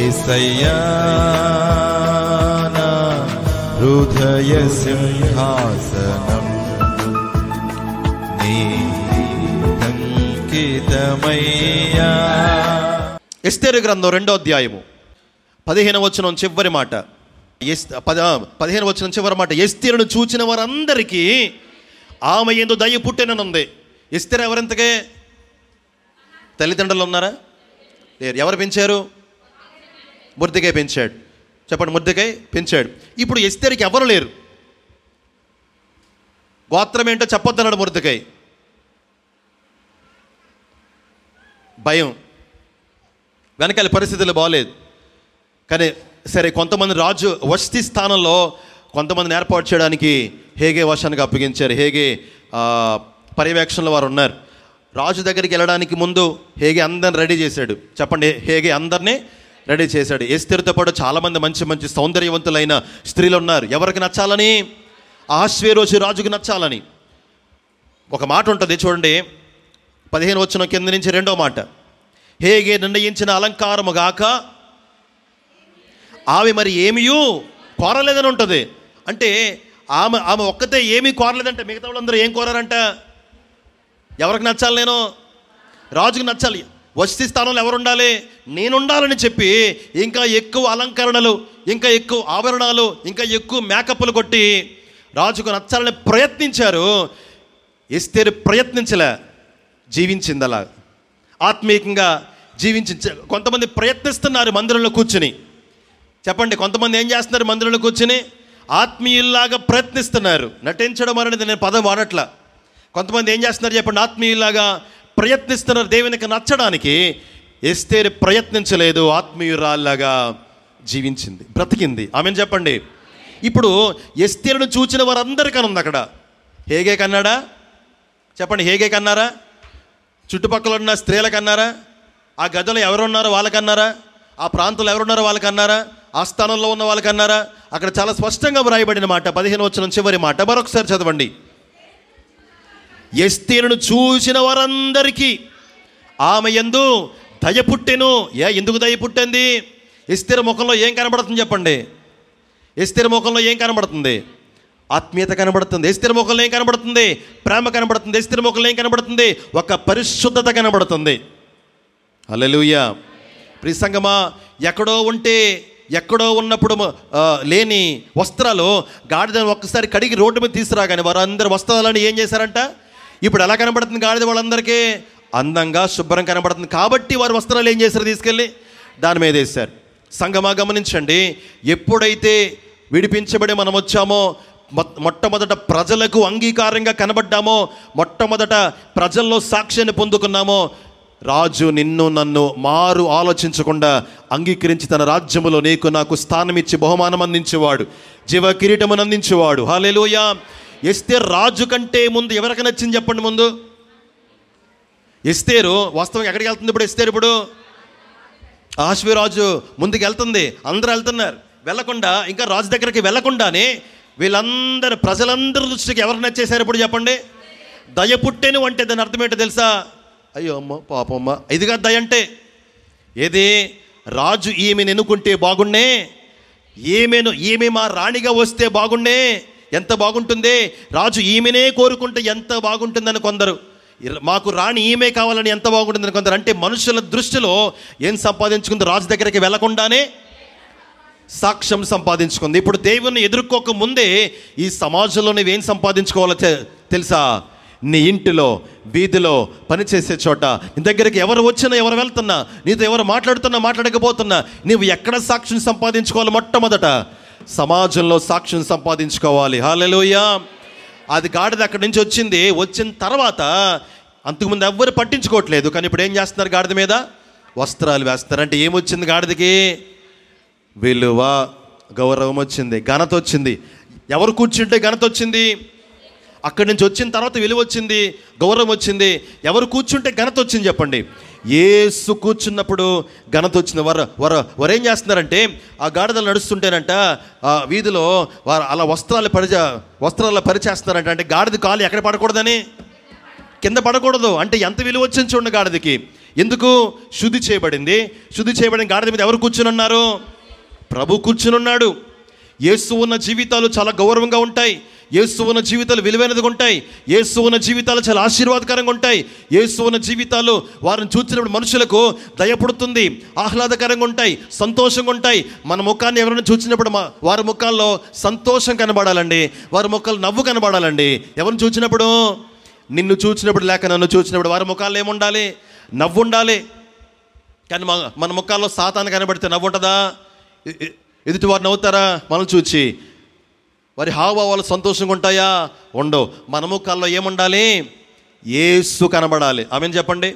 యేసయ్యా నా హృదయ సింహాసనం నీకితమయ్యా. ఎస్తేరు గ్రంథం 2వ అధ్యాయము 15వ వచనం చివరి మాట, 15వ వచనం చివరి మాట, ఎస్తేరును చూచిన వారందరికీ ఆమె యందు దయ పుట్టెననుంది. ఎస్తేరు ఎవరింతకే? తల్లిదండ్రులు ఉన్నారా? లేరు. ఎవరు పెంచారు? ముర్దెకై పెంచాడు. చెప్పండి, ముర్దెకై పెంచాడు. ఇప్పుడు ఎస్తేరుకి ఎవరు లేరు. గోత్రం ఏంటో చెప్పొద్దన్నాడు ముర్దెకై. భయం, వెనకాల పరిస్థితులు బాగలేదు. కానీ సరే, కొంతమంది రాజు వస్తి స్థానంలో కొంతమందిని ఏర్పాటు చేయడానికి హేగే వశానికి అప్పగించారు. హేగే పర్యవేక్షణలో వారు ఉన్నారు. రాజు దగ్గరికి వెళ్ళడానికి ముందు హేగే అందరిని రెడీ చేశాడు. చెప్పండి, హేగే అందరినీ రెడీ చేశాడు. ఎస్తేరుతో పాటు చాలామంది మంచి మంచి సౌందర్యవంతులైన స్త్రీలు ఉన్నారు. ఎవరికి నచ్చాలని? ఆశ్వేరోషు రాజుకు నచ్చాలని. ఒక మాట ఉంటుంది చూడండి, 15వ వచనం కింద నుంచి రెండో మాట, హేగే నిర్ణయించిన అలంకారము గాక ఆమె మరి ఏమీయూ కోరలేదని ఉంటుంది. అంటే ఆమె ఆమె ఒక్కతే ఏమీ కోరలేదంటే మిగతా వాళ్ళందరూ ఏం కోరారంట? ఎవరికి నచ్చాలి? నేను రాజుకు నచ్చాలి. వసతి స్థానంలో ఎవరు ఉండాలి? నేనుండాలని చెప్పి ఇంకా ఎక్కువ అలంకరణలు, ఇంకా ఎక్కువ ఆభరణాలు, ఇంకా ఎక్కువ మేకప్లు కొట్టి రాజుకు నచ్చాలని ప్రయత్నించారు. ఎస్తేరు ప్రయత్నించలే, జీవించింది. అలా ఆత్మీయంగా జీవించ. కొంతమంది ప్రయత్నిస్తున్నారు మందిరంలో కూర్చుని. చెప్పండి, కొంతమంది ఏం చేస్తున్నారు? మందిరంలో కూర్చుని ఆత్మీయుల్లాగా ప్రయత్నిస్తున్నారు. నటించడం అనేది నేను పదం వాడట్లా. కొంతమంది ఏం చేస్తున్నారు చెప్పండి? ఆత్మీయుల్లాగా ప్రయత్నిస్తున్నారు దేవునికి నచ్చడానికి. ఎస్తేరు ప్రయత్నించలేదు, ఆత్మీయురాల్లాగా జీవించింది, బ్రతికింది. ఆమెను చెప్పండి. ఇప్పుడు ఎస్తేరును చూచిన వారందరికీ ఉంది. అక్కడ హేగే కన్నాడా? చెప్పండి, హేగే కన్నారా? చుట్టుపక్కల ఉన్న స్త్రీలకన్నారా? ఆ గదిలో ఎవరున్నారో వాళ్ళకన్నారా? ఆ ప్రాంతంలో ఎవరున్నారో వాళ్ళకన్నారా? ఆ స్థానంలో ఉన్న వాళ్ళకన్నారా? అక్కడ చాలా స్పష్టంగా వ్రాయబడిన మాట 15వ వచనం చివరి మాట, మరొకసారి చదవండి. ఎస్తేరును చూసిన వారందరికీ ఆమె యందు దయ పుట్టెను. ఎందుకు దయ పుట్టింది? ఎస్తేరు ముఖంలో ఏం కనబడుతుంది చెప్పండి? ఎస్తేరు ముఖంలో ఏం కనబడుతుంది? ఆత్మీయత కనబడుతుంది. ఎస్తేరు ముఖంలో ఏం కనబడుతుంది? ప్రేమ కనబడుతుంది. ఎస్తేరు ముఖంలో ఏం కనబడుతుంది? ఒక పరిశుద్ధత కనబడుతుంది. హల్లెలూయా. ప్రియ సంగమా, ఎక్కడో ఉంటే, ఎక్కడో ఉన్నప్పుడు లేని వస్త్రాలు గాడిదని ఒక్కసారి కడిగి రోడ్డు మీద తీసుకురాగానే వారందరూ వస్త్రాలని ఏం చేశారంట? ఇప్పుడు ఎలా కనబడుతుంది గాడిద? వాళ్ళందరికీ అందంగా శుభ్రం కనబడుతుంది కాబట్టి వారి వస్త్రాలు ఏం చేశారు? తీసుకెళ్ళి దాని మీద వేశారు. సంగమా, గమనించండి, ఎప్పుడైతే విడిపించబడి మనం వచ్చామో, మొట్టమొదట ప్రజలకు అంగీకారంగా కనబడ్డామో, మొట్టమొదట ప్రజల్లో సాక్ష్యాన్ని పొందుకున్నామో, రాజు నిన్ను నన్ను మారు ఆలోచించకుండా అంగీకరించి తన రాజ్యములో నీకు నాకు స్థానం ఇచ్చి బహుమానం అందించేవాడు, జీవ కిరీటమును అందించేవాడు. హల్లెలూయా. ఎస్తేరు రాజు కంటే ముందు ఎవరికి నచ్చింది చెప్పండి? ముందు ఎస్తేరు వాస్తవంగా ఎక్కడికి వెళ్తుంది? ఇప్పుడు ఎస్తేరు ఇప్పుడు ఆశ్వేరాజు ముందుకు వెళ్తుంది. అందరూ వెళ్తున్నారు. వెళ్లకుండా, ఇంకా రాజు దగ్గరికి వెళ్లకుండానే వీళ్ళందరూ ప్రజలందరి దృష్టికి ఎవరు నచ్చేశారు ఇప్పుడు చెప్పండి? దయ పుట్టెను అంటే దాని అర్థం ఏంటో తెలుసా? అయ్యో అమ్మ, పాపమ్మ, ఇదిగా దయ అంటే. ఏది? రాజు ఈమెను ఎన్నుకుంటే బాగుండే, ఈమె మా రాణిగా వస్తే బాగుండే, ఎంత బాగుంటుంది, రాజు ఈమెనే కోరుకుంటే ఎంత బాగుంటుందని కొందరు, మాకు రాణి ఈమె కావాలని ఎంత బాగుంటుందని కొందరు. అంటే మనుషుల దృష్టిలో ఏం సంపాదించుకుంది? రాజు దగ్గరికి వెళ్లకుండానే సాక్ష్యం సంపాదించుకుంది. ఇప్పుడు దేవుని ఎదుర్కోక ముందే ఈ సమాజంలో నువ్వేం సంపాదించుకోవాలో తెలుసా? నీ ఇంటిలో, వీధిలో, పనిచేసే చోట, నీ దగ్గరికి ఎవరు వచ్చినా, ఎవరు వెళ్తున్నా, నీతో ఎవరు మాట్లాడుతున్నా, మాట్లాడకపోతున్నా, నువ్వు ఎక్కడ సాక్ష్యం సంపాదించుకోవాలి? మొట్టమొదట సమాజంలో సాక్ష్యం సంపాదించుకోవాలి. హల్లెలూయా. అది గాడిద అక్కడి నుంచి వచ్చింది. వచ్చిన తర్వాత అంతకుముందు ఎవ్వరు పట్టించుకోవట్లేదు. కానీ ఇప్పుడు ఏం చేస్తున్నారు? గాడిద మీద వస్త్రాలు వేస్తారు. అంటే ఏమొచ్చింది గాడిదకి? విలువ, గౌరవం వచ్చింది, ఘనత వచ్చింది. ఎవరు కూర్చుంటే ఘనత వచ్చింది? అక్కడి నుంచి వచ్చిన తర్వాత విలువ వచ్చింది, గౌరవం వచ్చింది. ఎవరు కూర్చుంటే ఘనత వచ్చింది చెప్పండి? యేసు కూర్చున్నప్పుడు ఘనత వచ్చింది. వారు ఏం చేస్తున్నారంటే, ఆ గాడిదలు నడుస్తుంటేనంట వీధిలో వారు అలా వస్త్రాలు పరిచేస్తున్నారంట. అంటే గాడిద కాలు ఎక్కడ పడకూడదని, కింద పడకూడదు. అంటే ఎంత విలువ వచ్చింది చూడండి గాడిదకి. ఎందుకు? శుద్ధి చేయబడింది. శుద్ధి చేయబడిన గాడిద మీద ఎవరు కూర్చుని ఉన్నారు? ప్రభు కూర్చుని ఉన్నాడు. యేసు ఉన్న జీవితాలు చాలా గౌరవంగా ఉంటాయి. యేసు ఉన్న జీవితాలు విలువైనదిగా ఉంటాయి. యేసు ఉన్న జీవితాలు చాలా ఆశీర్వాదకరంగా ఉంటాయి. యేసు ఉన్న జీవితాలు వారిని చూసినప్పుడు మనుషులకు దయపడుతుంది, ఆహ్లాదకరంగా ఉంటాయి, సంతోషంగా ఉంటాయి. మన ముఖాన్ని ఎవరైనా చూసినప్పుడు వారి ముఖాల్లో సంతోషం కనబడాలండి, వారి ముఖాలు నవ్వు కనబడాలండి. ఎవరిని చూసినప్పుడు? నిన్ను చూసినప్పుడు లేక నన్ను చూసినప్పుడు వారి ముఖాల్లో ఏముండాలి? నవ్వు ఉండాలి. కానీ మన ముఖాల్లో సాతాను కనబడితే నవ్వు ఉంటుందా? ఎదుటి వారు నవ్వుతారా? మనం చూచి వారి హావభావాలు సంతోషంగా ఉంటాయా? ఉండవు. మన ముఖాల్లో ఏముండాలి? యేసు కనబడాలి. ఆమేన్ చెప్పండి.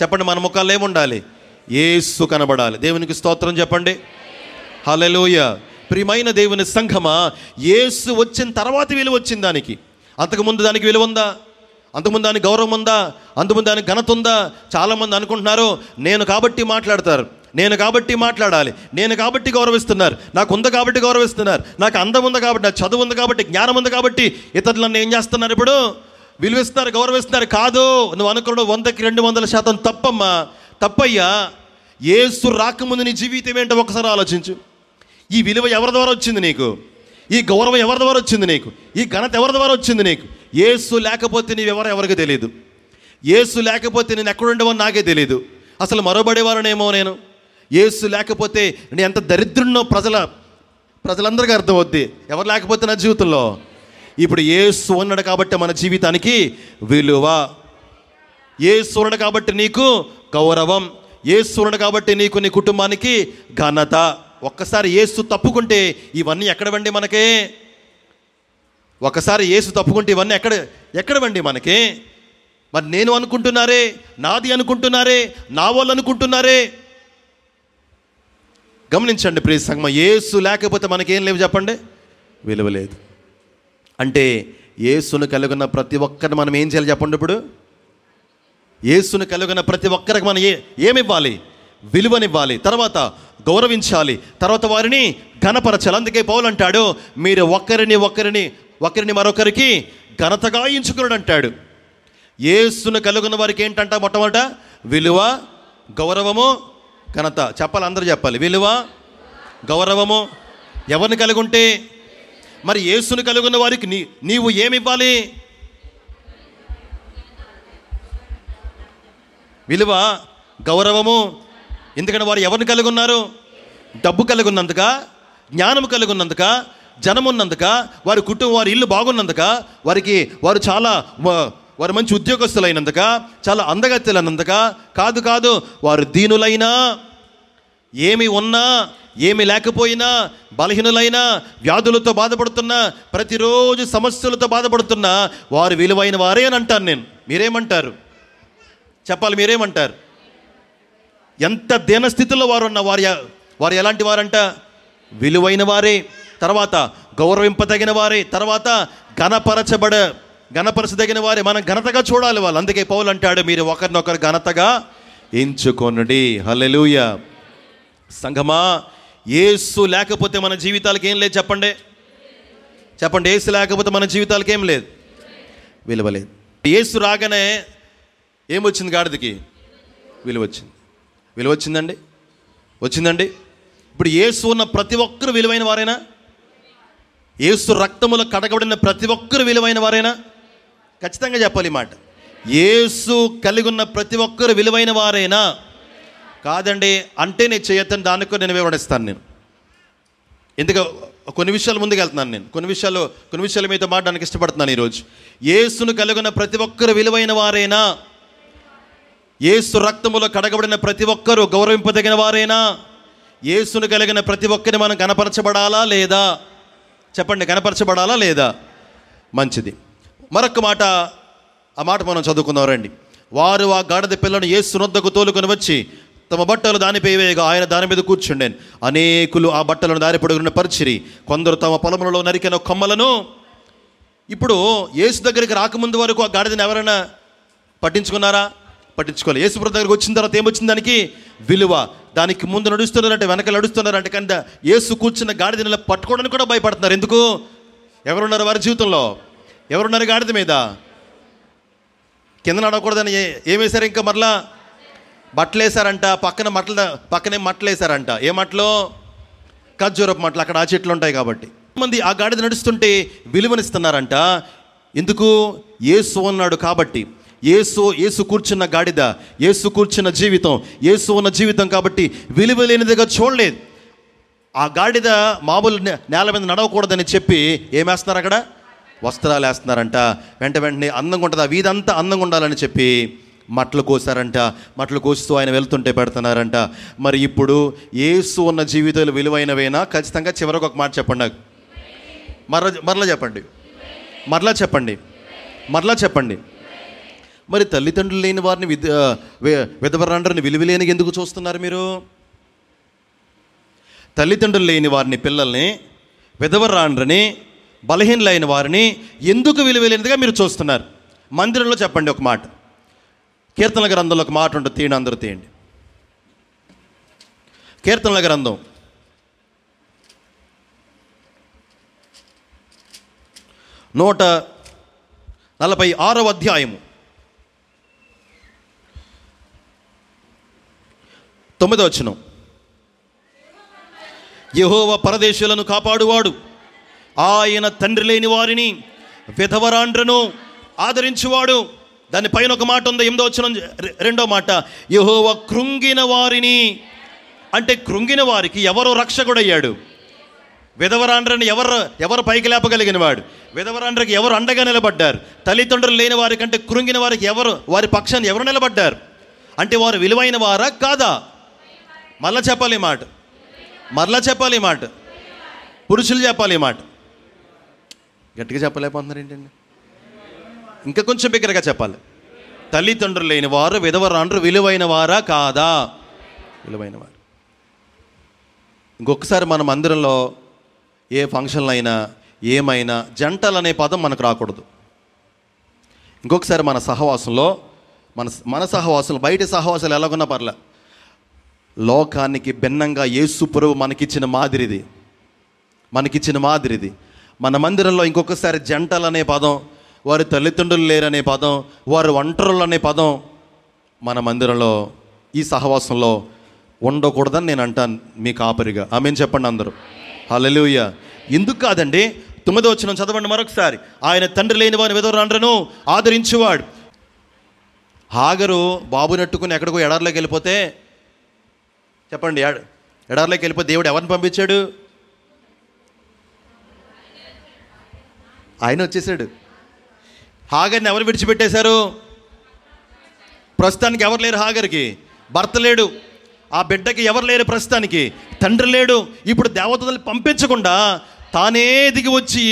చెప్పండి, మన ముఖాల్లో ఏముండాలి? యేసు కనబడాలి. దేవునికి స్తోత్రం చెప్పండి. హల్లెలూయా. ప్రియమైన దేవుని సంఘమా, యేసు వచ్చిన తర్వాత విలువ వచ్చింది. దానికి అంతకుముందు దానికి విలువ ఉందా? అంతకుముందు దానికి గౌరవం ఉందా? అంతకుముందు దానికి ఘనత ఉందా? చాలామంది అనుకుంటున్నారు, నేను కాబట్టి మాట్లాడతారు, నేను కాబట్టి మాట్లాడాలి, నేను కాబట్టి గౌరవిస్తున్నారు, నాకు ఉంది కాబట్టి గౌరవిస్తున్నారు, నాకు అందం ఉంది కాబట్టి, నాకు చదువు ఉంది కాబట్టి, జ్ఞానం ఉంది కాబట్టి ఇతరులు నన్ను ఏం చేస్తున్నారు? ఇప్పుడు విలువిస్తున్నారు, గౌరవిస్తున్నారు. కాదు, నువ్వు అనుకున్నావు 100% తప్పమ్మా, తప్పయ్యా. యేసు రాకముందు నీ జీవితం ఏంటో ఒకసారి ఆలోచించు. ఈ విలువ ఎవరి ద్వారా వచ్చింది నీకు? ఈ గౌరవం ఎవరి ద్వారా వచ్చింది నీకు? ఈ ఘనత ఎవరి ద్వారా వచ్చింది నీకు? యేసు లేకపోతే నీవెవరో ఎవరికి తెలియదు. యేసు లేకపోతే నేను ఎక్కడుండేవో నాకే తెలియదు. అసలు మరోబడేవారనేమో నేను. యేసు లేకపోతే నేను ఎంత దరిద్రున్నో ప్రజలందరికీ అర్థమవుద్ది. ఎవరు లేకపోతే నా జీవితంలో? ఇప్పుడు యేసు ఉన్నాడు కాబట్టి మన జీవితానికి విలువ. యేసు ఉన్నాడు కాబట్టి నీకు గౌరవం. యేసు ఉన్నాడు కాబట్టి నీకు, నీ కుటుంబానికి ఘనత. ఒక్కసారి యేసు తప్పుకుంటే ఇవన్నీ ఎక్కడవండి మనకి? ఒకసారి యేసు తప్పుకుంటే ఇవన్నీ ఎక్కడవండి మనకి? మరి నేను అనుకుంటున్నారే, నాది అనుకుంటున్నారే, నా వాళ్ళు అనుకుంటున్నారే. గమనించండి ప్రియ సంగమ, యేసు లేకపోతే మనకేం లేవు చెప్పండి? విలువ లేదు. అంటే యేసును కలుగున్న ప్రతి ఒక్కరిని మనం ఏం చేయాలి చెప్పండి? ఇప్పుడు యేసును కలుగున్న ప్రతి ఒక్కరికి మనం ఏమివ్వాలి? విలువనివ్వాలి, తర్వాత గౌరవించాలి, తర్వాత వారిని ఘనపరచాలి. అందుకే పౌలు అంటాడు, మీరు ఒకరిని మరొకరికి ఘనతగా ఎంచుకున్నాడు అంటాడు. యేసును కలుగున్న వారికి ఏంటంట? మొట్టమొదట విలువ, గౌరవము, ఘనత. చెప్పాలి, అందరూ చెప్పాలి. విలువ, గౌరవము. ఎవరిని కలిగి ఉంటే? మరి యేసును కలుగున్న వారికి నీవు ఏమివ్వాలి? విలువ, గౌరవము. ఎందుకంటే వారు ఎవరిని కలిగి ఉన్నారు? డబ్బు కలిగి ఉన్నందుక, జ్ఞానము కలిగి ఉన్నందుక, జనమున్నందుక, వారి కుటుంబం, వారి ఇల్లు బాగున్నందుక, వారు చాలా వారు మంచి ఉద్యోగస్తులైనందుక, చాలా అందగత్తెలైనందుక కాదు. కాదు, వారు దీనులైనా, ఏమి ఉన్నా ఏమి లేకపోయినా, బలహీనులైనా, వ్యాధులతో బాధపడుతున్నా, ప్రతిరోజు సమస్యలతో బాధపడుతున్నా వారు విలువైన వారే అని అంటాను నేను. మీరేమంటారు? చెప్పాలి, మీరేమంటారు? ఎంత దీనస్థితిలో వారు ఉన్న వారు ఎలాంటి వారంట? విలువైన వారే, తర్వాత గౌరవింపదగిన వారే, తర్వాత ఘనపరచదగిన వారే. మనం ఘనతగా చూడాలి వాళ్ళు. అందుకే పౌలు అంటాడు, మీరు ఒకరినొకరు ఘనతగా ఎంచుకొనుడి. హల్లెలూయా. సంఘమా, యేసు లేకపోతే మన జీవితాలకు ఏం లేదు చెప్పండి? చెప్పండి, యేసు లేకపోతే మన జీవితాలకు ఏం లేదు? విలువలేదు. యేసు రాగానే ఏమొచ్చింది? గాడిదకి విలువ వచ్చింది. విలువ వచ్చిందండి, వచ్చిందండి. ఇప్పుడు యేసు ఉన్న ప్రతి ఒక్కరు విలువైన వారైనా? యేసు రక్తములో కడగబడిన ప్రతి ఒక్కరు విలువైన వారైనా? ఖచ్చితంగా చెప్పాలి ఈ మాట. యేసు కలిగి ఉన్న ప్రతి ఒక్కరు విలువైన వారైనా? కాదండి. అంటే నేను చేయొద్దని దానికి నేను వివరిస్తాను నేను. ఎందుకు? కొన్ని విషయాలు ముందుకు వెళ్తున్నాను నేను. కొన్ని విషయాలు మీతో మాట్లాడడానికి ఇష్టపడుతున్నాను ఈరోజు. యేసును కలిగి ఉన్న ప్రతి ఒక్కరు విలువైన వారైనా? యేసు రక్తములో కడగబడిన ప్రతి ఒక్కరు గౌరవింపదగిన వారైనా? యేసును కలిగిన ప్రతి ఒక్కరిని మనం కనపరచబడాలా లేదా? చెప్పండి, కనపరచబడాలా లేదా? మంచిది. మరొక మాట, ఆ మాట మనం చదువుకుందాం రండి. వారు ఆ గాడిద పిల్లను యేసు నొద్దకు తోలుకొని వచ్చి తమ బట్టలు దానిపై వేయగా ఆయన దాని మీద కూర్చుండెను. అనేకులు ఆ బట్టలను దారి పొడుగున పరిచిరి, కొందరు తమ పొలములలో నరికిన కొమ్మలను. ఇప్పుడు యేసు దగ్గరికి రాకముందు వరకు ఆ గాడిదని ఎవరైనా పట్టించుకున్నారా? పట్టించుకోవాలి. యేసు ప్రభు దగ్గరికి వచ్చిన తర్వాత ఏమొచ్చింది దానికి? విలువ. దానికి ముందు నడుస్తున్నారంటే, వెనక నడుస్తున్నారంటే, కానీ యేసు కూర్చున్న గాడిదను పట్టుకోవడానికి కూడా భయపడుతున్నారు. ఎందుకు? ఎవరున్నారు వారి జీవితంలో? ఎవరున్నారు గాడిద మీద? కింద నడవకూడదని ఏమేశారు? ఇంకా మరలా బట్టలు వేసారంట, పక్కనే మట్టలు వేసారంట. ఏ మట్టలో? ఖర్జూరపు మట్టలు. అక్కడ ఆ చెట్లు ఉంటాయి కాబట్టి మంది ఆ గాడిద నడుస్తుంటే విలువనిస్తున్నారంట. ఎందుకు? యేసు అన్నాడు కాబట్టి. యేసు కూర్చున్న గాడిద, యేసు కూర్చున్న జీవితం, యేసు ఉన్న జీవితం కాబట్టి విలువ లేనిదిగా చూడలేదు. ఆ గాడిద మామూలు నేల మీద నడవకూడదని చెప్పి ఏమేస్తున్నారు? అక్కడ వస్త్రాలు వేస్తున్నారంట. వెంటనే అందంగా ఉంటుంది, ఆ వీధంతా అందంగా ఉండాలని చెప్పి మట్లు కోసారంట. మట్లు కోస్తూ ఆయన వెళ్తుంటే పెడుతున్నారంట. మరి ఇప్పుడు యేసు ఉన్న జీవితాలు విలువైనవేనా? ఖచ్చితంగా. చివరికి ఒక మాట చెప్పండి నాకు. మరలా చెప్పండి. మరి తల్లిదండ్రులు లేని వారిని, విధవరాండ్రని విలువలేని ఎందుకు చూస్తున్నారు మీరు? తల్లిదండ్రులు లేని వారిని, పిల్లల్ని, విధవరాండ్రని, బలహీనలైన వారిని ఎందుకు విలువలేనిదిగా మీరు చూస్తున్నారు? మందిరంలో చెప్పండి ఒక మాట. కీర్తనల గ్రంథంలో ఒక మాట ఉంటుంది, తీయండి, అందరూ తీయండి. కీర్తనల గ్రంథం 146 అధ్యాయము 9 వచనం. యెహోవా పరదేశులను కాపాడువాడు, ఆయన తండ్రి లేని వారిని విధవరాండ్రను ఆదరించువాడు. దానిపైన ఒక మాట ఉంది, 8 వచనం, రెండో మాట, యెహోవా కృంగిన వారిని. అంటే కృంగిన వారికి ఎవరో రక్షకుడయ్యాడు. విధవరాండ్రని ఎవరు పైకి లేపగలిగిన వాడు? విధవరాండ్రకి ఎవరు అండగా నిలబడ్డారు? తల్లిదండ్రులు లేని వారి కంటే కృంగిన వారికి వారి పక్షాన్ని ఎవరు నిలబడ్డారు? అంటే వారు విలువైన వారా కాదా? మరలా చెప్పాలి మాట. పురుషులు చెప్పాలి మాట. గట్టిగా చెప్పలేకపోతున్నారు ఏంటండి? ఇంకా కొంచెం బిగ్గరగా చెప్పాలి. తల్లిదండ్రులు లేని వారు, విధవరాండ్రు విలువైన వారా కాదా? విలువైన వారు. ఇంకొకసారి మనం మందిరంలో ఏ ఫంక్షన్లు అయినా ఏమైనా జంటలు అనే పదం మనకు రాకూడదు. ఇంకొకసారి మన సహవాసంలో, మన సహవాసంలో, బయట సహవాసాలు ఎలాగున్నా పర్లే, లోకానికి భిన్నంగా యేసు ప్రభు మనకిచ్చిన మాదిరిది మన మందిరంలో ఇంకొకసారి జంటలు అనే పదం, వారి తల్లిదండ్రులు లేరనే పదం, వారు ఒంటరులు అనే పదం మన మందిరంలో, ఈ సహవాసంలో ఉండకూడదని నేను అంటాను మీకు ఆపరిగా. ఆమేన్ చెప్పండి అందరూ. హల్లెలూయా. ఎందుకు కాదండి? 9 వచనం చదవండి మరొకసారి. ఆయన తండ్రి లేని వారిని విధవరాండ్రను ఆదరించేవాడు. హాగరు బాబునట్టుకుని ఎక్కడికో ఎడారిలోకి వెళ్ళిపోతే, చెప్పండి, ఎడారిలోకి వెళ్ళిపోతే దేవుడు ఎవరిని పంపించాడు? ఆయన వచ్చేసాడు. హాగర్ని ఎవరు విడిచిపెట్టేశారు? ప్రస్తుతానికి ఎవరు లేరు. హాగర్కి భర్త లేడు, ఆ బిడ్డకి ఎవరు లేరు, ప్రస్తుతానికి తండ్రి లేడు. ఇప్పుడు దేవతల్ని పంపించకుండా తానే దిగి వచ్చి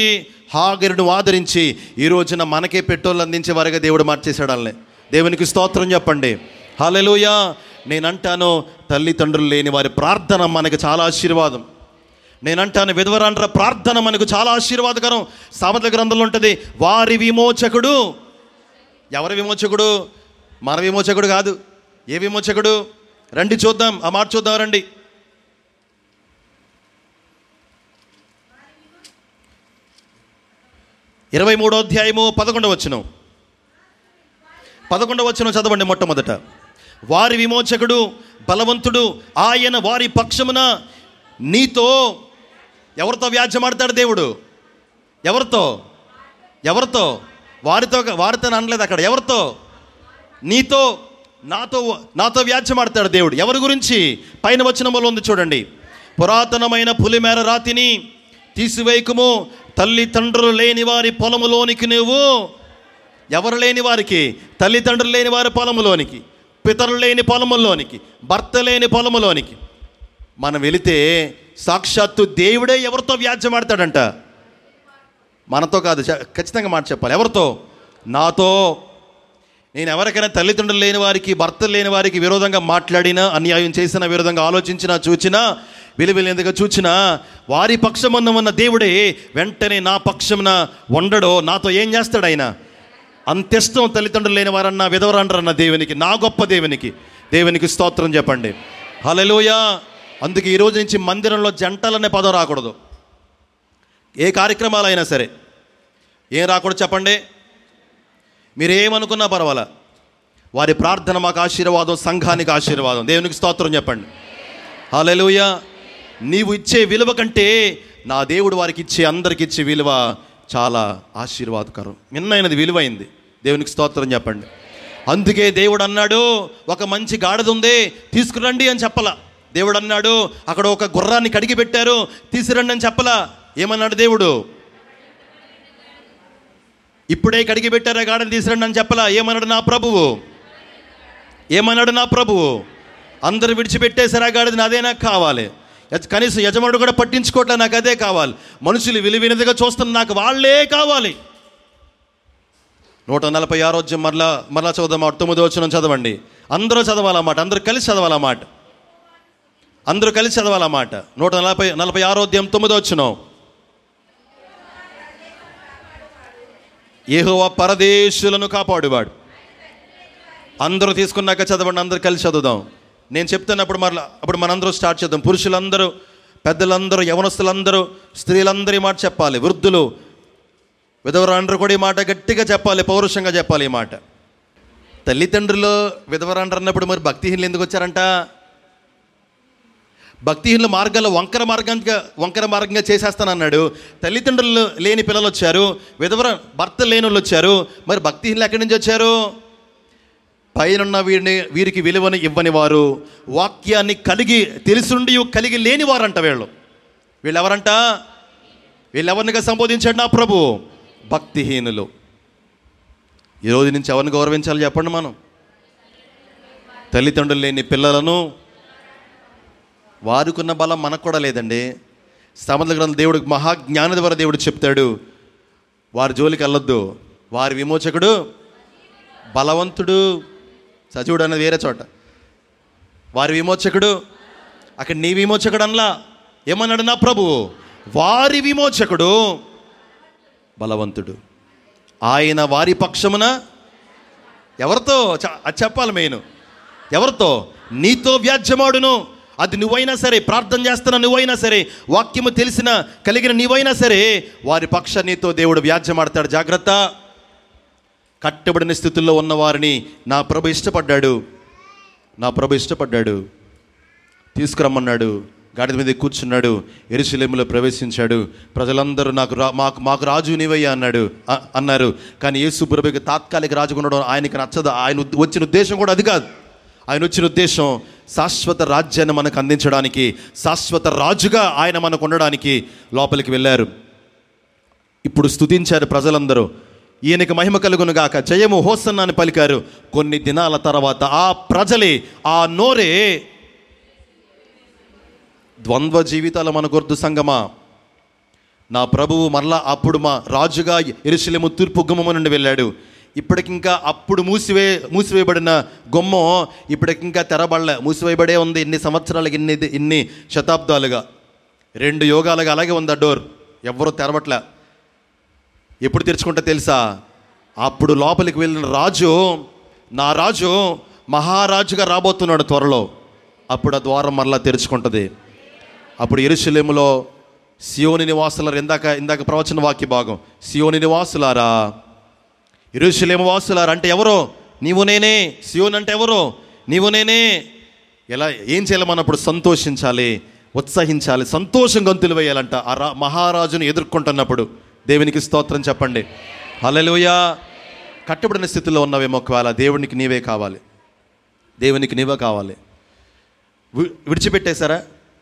హాగరును ఆదరించి ఈ రోజున మనకే పెట్రోల్ అందించే వారిగా దేవుడు మార్చేశాడు వాళ్ళని. దేవునికి స్తోత్రం చెప్పండి. హల్లెలూయా. నేనంటాను, తల్లిదండ్రులు లేని వారి ప్రార్థన మనకు చాలా ఆశీర్వాదం. నేనంటాను, విధవరాండ్ర ప్రార్థన మనకు చాలా ఆశీర్వాదకరం. సామెతల గ్రంథంలో ఉంటుంది, వారి విమోచకుడు. ఎవరి విమోచకుడు? మన విమోచకుడు కాదు. ఏ విమోచకుడు? రండి చూద్దాం, ఆ మాట చూద్దాం రండి. ఇరవై 23 అధ్యాయము 11వ వచనం చదవండి మొట్టమొదట. వారి విమోచకుడు బలవంతుడు, ఆయన వారి పక్షమున నీతో. ఎవరితో వ్యాజ్యమాడతాడు దేవుడు? ఎవరితో? వారితో అనలేదు అక్కడ. ఎవరితో? నీతో, నాతో వ్యాజ్యమాడతాడు దేవుడు. ఎవరి గురించి? పైన వచనములో ఉంది చూడండి. పురాతనమైన పులిమేర రాతిని తీసివేయకుము, తల్లిదండ్రులు లేని వారి పొలములోనికి నువ్వు. ఎవరు లేని వారికి? తల్లిదండ్రులు లేని వారి పొలములోనికి, పితరులు లేని పొలముల్లోనికి, భర్త లేని పొలములోనికి మనం వెళితే సాక్షాత్తు దేవుడే ఎవరితో వ్యాజ్యమాడతాడంట? మనతో కాదు. ఖచ్చితంగా మాట చెప్పాలి. ఎవరితో? నాతో. నేను ఎవరికైనా తల్లిదండ్రులు లేని వారికి, భర్తలు లేని వారికి విరోధంగా మాట్లాడినా, అన్యాయం చేసినా, విరోధంగా ఆలోచించినా, విలువలేనిదిగా చూచినా వారి పక్షమున ఉన్న దేవుడే వెంటనే నా పక్షమున ఉండడో, నాతో ఏం చేస్తాడు ఆయన? అంత్యష్టం తల్లిదండ్రులు లేని వారన్నా, విధవరాండ్రన్న దేవునికి, నా గొప్ప దేవునికి స్తోత్రం చెప్పండి. హల్లెలూయా. అందుకే ఈరోజు నుంచి మందిరంలో జంటలనే పదం రాకూడదు. ఏ కార్యక్రమాలు అయినా సరే ఏం రాకూడదు చెప్పండి. మీరేమనుకున్నా పర్వాలా, వారి ప్రార్థన మాకు ఆశీర్వాదం, సంఘానికి ఆశీర్వాదం. దేవునికి స్తోత్రం చెప్పండి. హల్లెలూయా. నీవు ఇచ్చే విలువ కంటే నా దేవుడు వారికి ఇచ్చే, అందరికి ఇచ్చే విలువ చాలా ఆశీర్వాదకరం, మిన్నైనది, విలువైంది. దేవునికి స్తోత్రం చెప్పండి. అందుకే దేవుడు అన్నాడు, ఒక మంచి గాడిద ఉంది తీసుకురండి అని చెప్పలా. దేవుడు అన్నాడు, అక్కడ ఒక గుర్రాన్ని కడిగి పెట్టారు తీసుకురండి అని చెప్పలా. ఏమన్నాడు దేవుడు? ఇప్పుడే కడిగి పెట్టారా గాడిని తీసుకురండి అని చెప్పలా. ఏమన్నాడు నా ప్రభువు? ఏమన్నాడు నా ప్రభువు? అందరు విడిచిపెట్టేశారా గాడిదని, అదే నాకు కావాలి. కనీసం యజమానుడు కూడా పట్టించుకోవట్లే, నాకు అదే కావాలి. మనుషులు విలువైనదిగా చూస్తున్న నాకు వాళ్ళే కావాలి. 146 రోజు మరలా చదువుదామాట, 9వ వచనం చదవండి. అందరూ చదవాలన్నమాట, అందరూ కలిసి చదవాలన్నమాట, అందరూ కలిసి చదవాలన్నమాట. 146 అధ్యాయం 9వ వచనం. యెహోవా పరదేశులను కాపాడువాడు. అందరూ తీసుకున్నాక చదవండి, అందరూ కలిసి చదువుదాం. నేను చెప్తున్నప్పుడు అప్పుడు మనందరూ స్టార్ట్ చేద్దాం. పురుషులందరూ, పెద్దలందరూ, యవనస్తులందరూ, స్త్రీలందరూ ఈ మాట చెప్పాలి. వృద్ధులు, విధవరాండ్రు కూడా ఈ మాట గట్టిగా చెప్పాలి, పౌరుషంగా చెప్పాలి ఈ మాట. తల్లిదండ్రులు విధవరాండ్రు అన్నప్పుడు మరి భక్తిహీనులు ఎందుకు వచ్చారంట? భక్తిహీనుల మార్గాల్లో వంకర మార్గంగా చేసేస్తానన్నాడు. తల్లిదండ్రులు లేని పిల్లలు వచ్చారు, విధవర భర్త లేని వాళ్ళు వచ్చారు. మరి భక్తిహీనులు ఎక్కడి నుంచి వచ్చారు? పైనున్న వీరికి విలువను ఇవ్వని వారు, వాక్యాన్ని కలిగి తెలుసుండి కలిగి లేని వారంట వీళ్ళు. వీళ్ళెవరంట? వీళ్ళెవరినిగా సంబోధించాడు నా ప్రభు? భక్తిహీనులు. ఈరోజు నుంచి ఎవరిని గౌరవించాలి చెప్పండి? మనం తల్లిదండ్రులు లేని పిల్లలను. వారికున్న బలం మనకు కూడా లేదండి. సమర్థ గ్రంథం దేవుడు మహాజ్ఞాన ద్వారా దేవుడు చెప్తాడు, వారి జోలికి వెళ్ళొద్దు, వారి విమోచకుడు బలవంతుడు. సజీవుడు అనేది వేరే చోట. వారి విమోచకుడు, అక్కడ నీ విమోచకుడు అనలా. ఏమన్నాడు నా ప్రభువు? వారి విమోచకుడు బలవంతుడు, ఆయన వారి పక్షమున. ఎవరితో అది చెప్పాలి? మెయిన్ ఎవరితో? నీతో వ్యాజ్యమాడును. అది నువ్వైనా సరే, ప్రార్థన చేస్తున్న నువ్వైనా సరే, వాక్యము తెలిసిన కలిగిన నీవైనా సరే, వారి పక్ష నీతో దేవుడు వ్యాజ్యమాడతాడు. జాగ్రత్త. కట్టబడిన స్థితుల్లో ఉన్నవారిని నా ప్రభు ఇష్టపడ్డాడు, తీసుకురమ్మన్నాడు. గాడిద మీద కూర్చున్నాడు, యెరూషలేములో ప్రవేశించాడు. ప్రజలందరూ మాకు రాజు నీవయ్యా అన్నారు. కానీ యేసు ప్రభుకి తాత్కాలిక రాజు ఉండడం ఆయనకి నచ్చదు. ఆయన వచ్చిన ఉద్దేశం కూడా అది కాదు. ఆయన వచ్చిన ఉద్దేశం శాశ్వత రాజ్యాన్ని మనకు అందించడానికి, శాశ్వత రాజుగా ఆయన మనకు ఉండడానికి లోపలికి వెళ్ళారు. ఇప్పుడు స్తుతించారు ప్రజలందరూ, ఈయనకి మహిమ కలుగునుగాక, జయము, హోసన్నా అని పలికారు. కొన్ని దినాల తర్వాత ఆ ప్రజలే, ఆ నోరే ద్వంద్వ జీవితాల మన గొర్దు సంగమా. నా ప్రభువు మరలా అప్పుడు మా రాజుగా యెరూషలేము తూర్పు గుమ్మము నుండి వెళ్ళాడు. ఇప్పటికింకా అప్పుడు మూసివేయబడిన గుమ్మం ఇప్పటికింకా తెరబడలే, మూసివేయబడే ఉంది. ఇన్ని సంవత్సరాలుగా, ఇన్ని శతాబ్దాలుగా, 2 యోగాలుగా అలాగే ఉంది ఆ డోర్. ఎవరూ తెరవట్లే. ఎప్పుడు తెరుచుకుంటా తెలుసా? అప్పుడు లోపలికి వెళ్ళిన రాజు, నా రాజు మహారాజుగా రాబోతున్నాడు త్వరలో. అప్పుడు ఆ ద్వారం మరలా తెరుచుకుంటుంది. అప్పుడు యెరూషలేములో సియోని నివాసులారా, ఇందాక ప్రవచన వాక్య భాగం, సియోని నివాసులారా, యెరూషలేము వాసులారా అంటే ఎవరో? నీవు నేనే. సియోన్ అంటే ఎవరో? నీవు నేనే. ఎలా ఏం చేయాలి మనం? అప్పుడు సంతోషించాలి, ఉత్సాహించాలి, సంతోషం గంతులు వేయాలంట ఆ మహారాజును ఎదుర్కొంటున్నప్పుడు. దేవునికి స్తోత్రం చెప్పండి. హల్లెలూయా. కట్టబడిన స్థితిలో ఉన్నవేమో కావాలా? దేవునికి నీవే కావాలి, దేవునికి నీవే కావాలి. విడిచిపెట్టేశారా?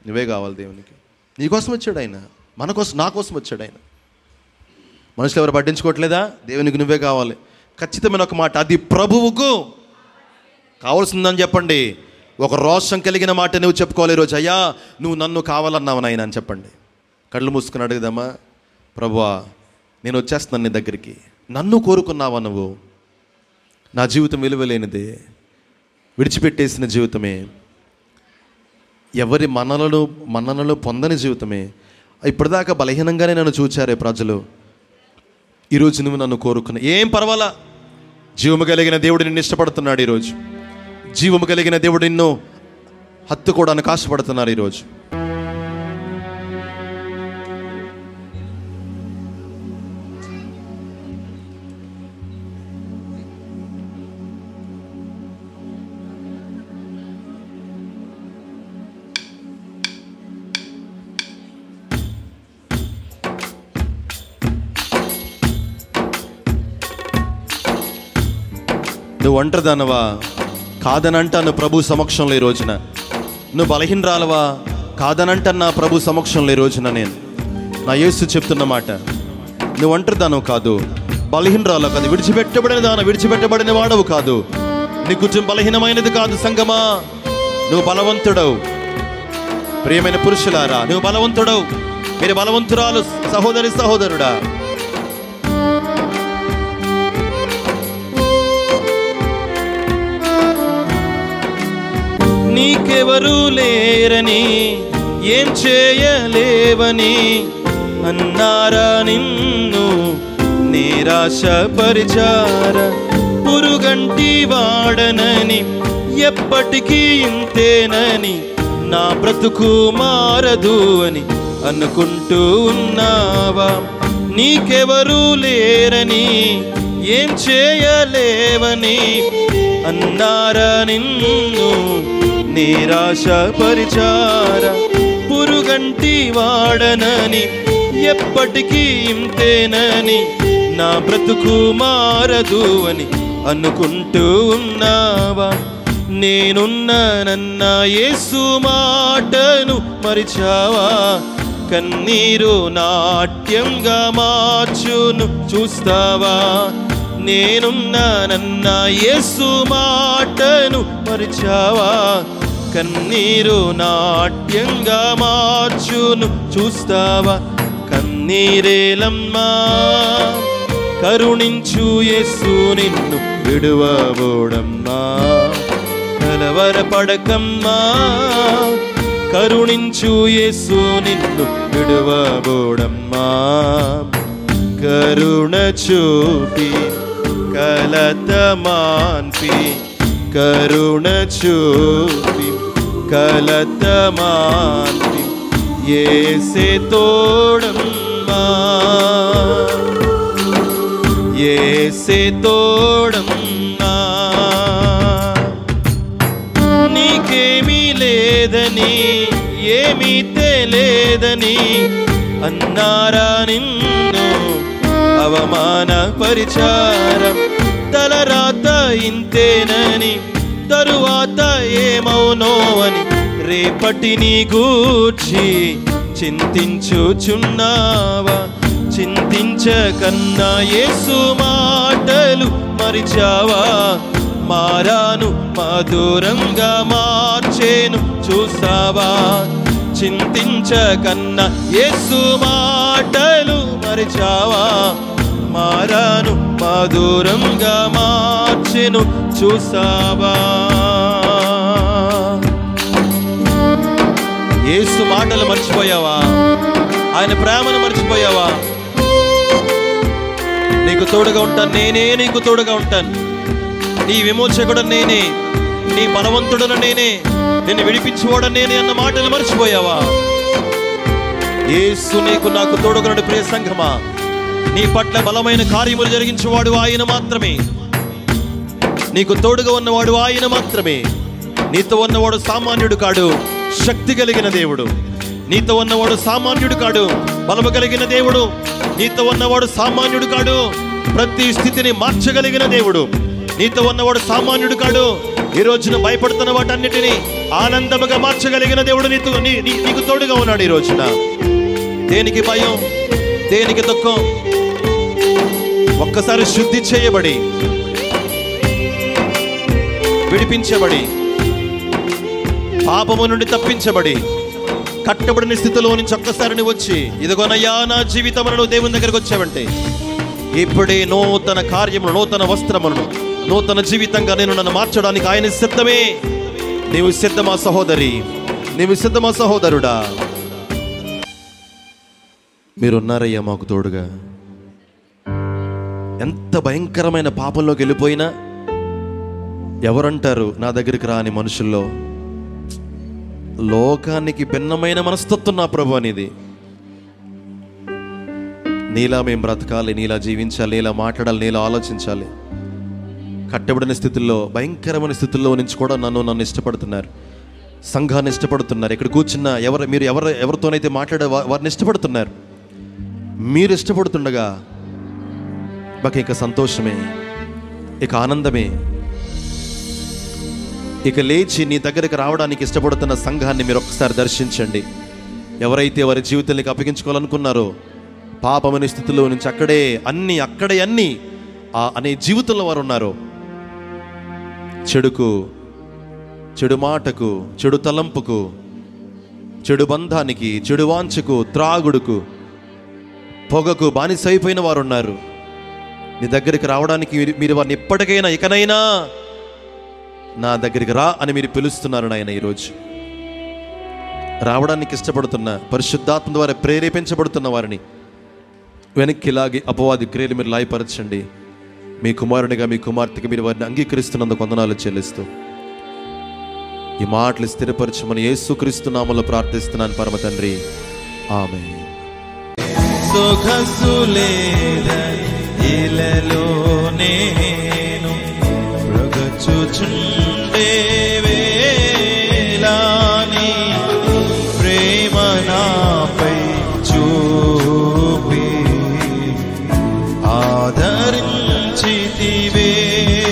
నువ్వే కావాలి దేవునికి. నీకోసం వచ్చాడు ఆయన, మనకోసం, నా కోసం వచ్చాడు ఆయన. మనుషులు ఎవరు పట్టించుకోవట్లేదా? దేవునికి నువ్వే కావాలి. ఖచ్చితమైన ఒక మాట, అది ప్రభువుకు కావాల్సిందని చెప్పండి. ఒక రోషం కలిగిన మాట నువ్వు చెప్పుకోవాలి ఈరోజు. అయ్యా, నువ్వు నన్ను కావాలన్నావు నాయన అని చెప్పండి. కళ్ళు మూసుకుని అడుగుదామా, ప్రభువా నేను వచ్చేస్తున్నాను నీ దగ్గరికి, నన్ను కోరుకున్నావా నువ్వు? నా జీవితం విలువలేనిదే, విడిచిపెట్టేసిన జీవితమే, ఎవరి మన్ననలు పొందని జీవితమే. ఇప్పటిదాకా బలహీనంగానే నన్ను చూచారే ప్రజలు, ఈరోజు నువ్వు నన్ను కోరుకున్నావు. ఏం పర్వాలా, జీవము కలిగిన దేవుడు నిన్ను ఇష్టపడుతున్నాడు ఈరోజు. జీవము కలిగిన దేవుడు నిన్ను హత్తుకోవడానికి ఆశపడుతున్నాడు ఈరోజు. నువ్వు ఒంటరిదానవా? కాదనంటాను ప్రభు సమక్షంలో ఈ రోజున. నువ్వు బలహీనరాలవా? కాదనంటన్నా ప్రభు సమక్షంలో ఈ రోజున. నేను నా యేసు చెప్తున్న మాట, నువ్వు ఒంటరిదానవు కాదు, బలహీనరాలవు కాదు, విడిచిపెట్టబడిన వాడవు కాదు, నీ కొంచెం బలహీనమైనది కాదు సంగమా. నువ్వు బలవంతుడవు. ప్రియమైన పురుషులారా, నువ్వు బలవంతుడవు, మీరు బలవంతురాలు. సహోదరి సహోదరుడా, నీకెవరూ లేరని ఏం చేయలేవని అన్నారా? నిన్ను నిరాశపరిచార? పురుగంటి వాడనని ఎప్పటికీ ఇంతేనని నా బ్రతుకు మారదు అని అనుకుంటూ ఉన్నావా? నీకెవరూ లేరని ఏం చేయలేవని అన్నారా? నిన్ను నిరాశపరిచార? పురుగంటి వాడనని ఎప్పటికీ ఇంతేనని నా బ్రతుకు మారదు అని అనుకుంటూ ఉన్నావా? నేనున్నానన్న యేసు మాటను మరిచావా? కన్నీరు నాట్యంగా మార్చును చూస్తావా? నేనున్నానన్న యేసు మాటను మరిచావా? కన్నీరు నాట్యంగా మార్చును చూస్తావా? కన్నీరేలమ్మా, కరుణించు యేసు నిన్ను విడువబోడమ్మా. కలవరపడకమ్మా, కరుణించు యేసు నిన్ను విడువబోడమ్మా. కరుణ చూపి కలత మాన్పి, కరుణ చూపి కలత మాన్పి, యేసే తోడమ్మా, యేసే తోడమ్మా. నీకేమీ లేదని ఏమీ తెలియదని అన్నారా? నిన్ను అవమాన పరిచారం. తలరాత ఇంతేనని తరువాత ఏమవునో అని రేపటిని గూర్చి చింతించుచున్నావా? చింతించకన్నా యేసు మాటలు మరిచావా? మారాను మధురంగా మార్చేను చూసావా? చింతించకన్నా యేసు మాటలు మరిచావా? మారాను మధురంగా మార్చెను చూసావా? యేసు మాటలు మర్చిపోయావా? ఆయన ప్రేమను మర్చిపోయావా? నీకు తోడుగా ఉంటాను, నేనే నీకు తోడుగా ఉంటాను. నీ విమోచకుడు నేనే, నీ బలవంతుడను నేనే, నిన్ను విడిపించుకోవడం నేనే అన్న మాటలు మర్చిపోయావా? యేసు నీకు నాకు తోడుగలడు. ప్రియ సంఘమా, నీ పట్ల బలమైన కార్యములు జరిగించేవాడు ఆయన మాత్రమే. నీకు తోడుగా ఉన్నవాడు ఆయన మాత్రమే. నీతో ఉన్నవాడు సామాన్యుడు కాడు, శక్తి కలిగిన దేవుడు. నీతో ఉన్నవాడు సామాన్యుడు కాడు, బలము కలిగిన దేవుడు. నీతో ఉన్నవాడు సామాన్యుడు కాడు, ప్రతి స్థితిని మార్చగలిగిన దేవుడు. నీతో ఉన్నవాడు సామాన్యుడు కాడు, ఈ రోజున భయపడుతున్న వాటన్నిటినీ ఆనందముగా మార్చగలిగిన దేవుడు నీకు తోడుగా ఉన్నాడు. ఈ రోజున దేనికి భయం, దేనికి దుఃఖం? ఒక్కసారి శుద్ధి చేయబడి విడిపించబడి పాపము నుండి తప్పించబడి కట్టబడిన స్థితిలో నుంచి ఒక్కసారిని వచ్చి, ఇదిగోనయ్యా నా జీవితంలో దేవుని దగ్గరకు వచ్చావంటే ఇప్పుడే నూతన కార్యములను, నూతన వస్త్రములను, నూతన జీవితంగా నేను నన్ను మార్చడానికి ఆయన సిద్ధమే. నీవు సిద్ధమా సహోదరి? నీవు సిద్ధమా సహోదరుడా? మీరున్నారయ్యా మాకు తోడుగా. ఎంత భయంకరమైన పాపంలోకి వెళ్ళిపోయినా ఎవరంటారు నా దగ్గరికి రాని మనుషుల్లో? లోకానికి భిన్నమైన మనస్తత్వం నా ప్రభు అనేది. నీలా మేము బ్రతకాలి, నీలా జీవించాలి, నీలా మాట్లాడాలి, నీలా ఆలోచించాలి. కట్టబడిన స్థితుల్లో, భయంకరమైన స్థితుల్లో నుంచి కూడా నన్ను ఇష్టపడుతున్నారు, సంఘాన్ని ఇష్టపడుతున్నారు. ఇక్కడ కూర్చున్న ఎవరితోనైతే మాట్లాడే వారిని ఇష్టపడుతున్నారు. మీరు ఇష్టపడుతుండగా మాకు ఇక సంతోషమే, ఇక ఆనందమే, ఇక లేచి నీ దగ్గరికి రావడానికి ఇష్టపడుతున్న సంఘాన్ని మీరు ఒక్కసారి దర్శించండి. ఎవరైతే వారి జీవితానికి అప్పగించుకోవాలనుకున్నారో పాపమనే స్థితిలో నుంచి అక్కడే అన్నీ అనే జీవితంలో వారు ఉన్నారో, చెడుకు, చెడు మాటకు, చెడు తలంపుకు, చెడు బంధానికి, చెడు వాంఛకు, త్రాగుడుకు, పొగకు బానిసైపోయిన వారు ఉన్నారు. నీ దగ్గరికి రావడానికి మీరు వారిని ఎప్పటికైనా ఇకనైనా నా దగ్గరికి రా అని మీరు పిలుస్తున్నారు నాయన. ఈరోజు రావడానికి ఇష్టపడుతున్న, పరిశుద్ధాత్మ ద్వారా ప్రేరేపించబడుతున్న వారిని వెనక్కి లాగి అపవాది క్రియలు మీరు లాయపరచండి. మీ కుమారునిగా, మీ కుమార్తెగా మీరు వారిని అంగీకరిస్తున్నందుకు వందనాలు చెల్లిస్తూ ఈ మాటలు స్థిరపరచమని యేసుక్రీస్తు నామములో ప్రార్థిస్తున్నాను పరమ తండ్రి, ఆమేన్. ఆదరించితివే.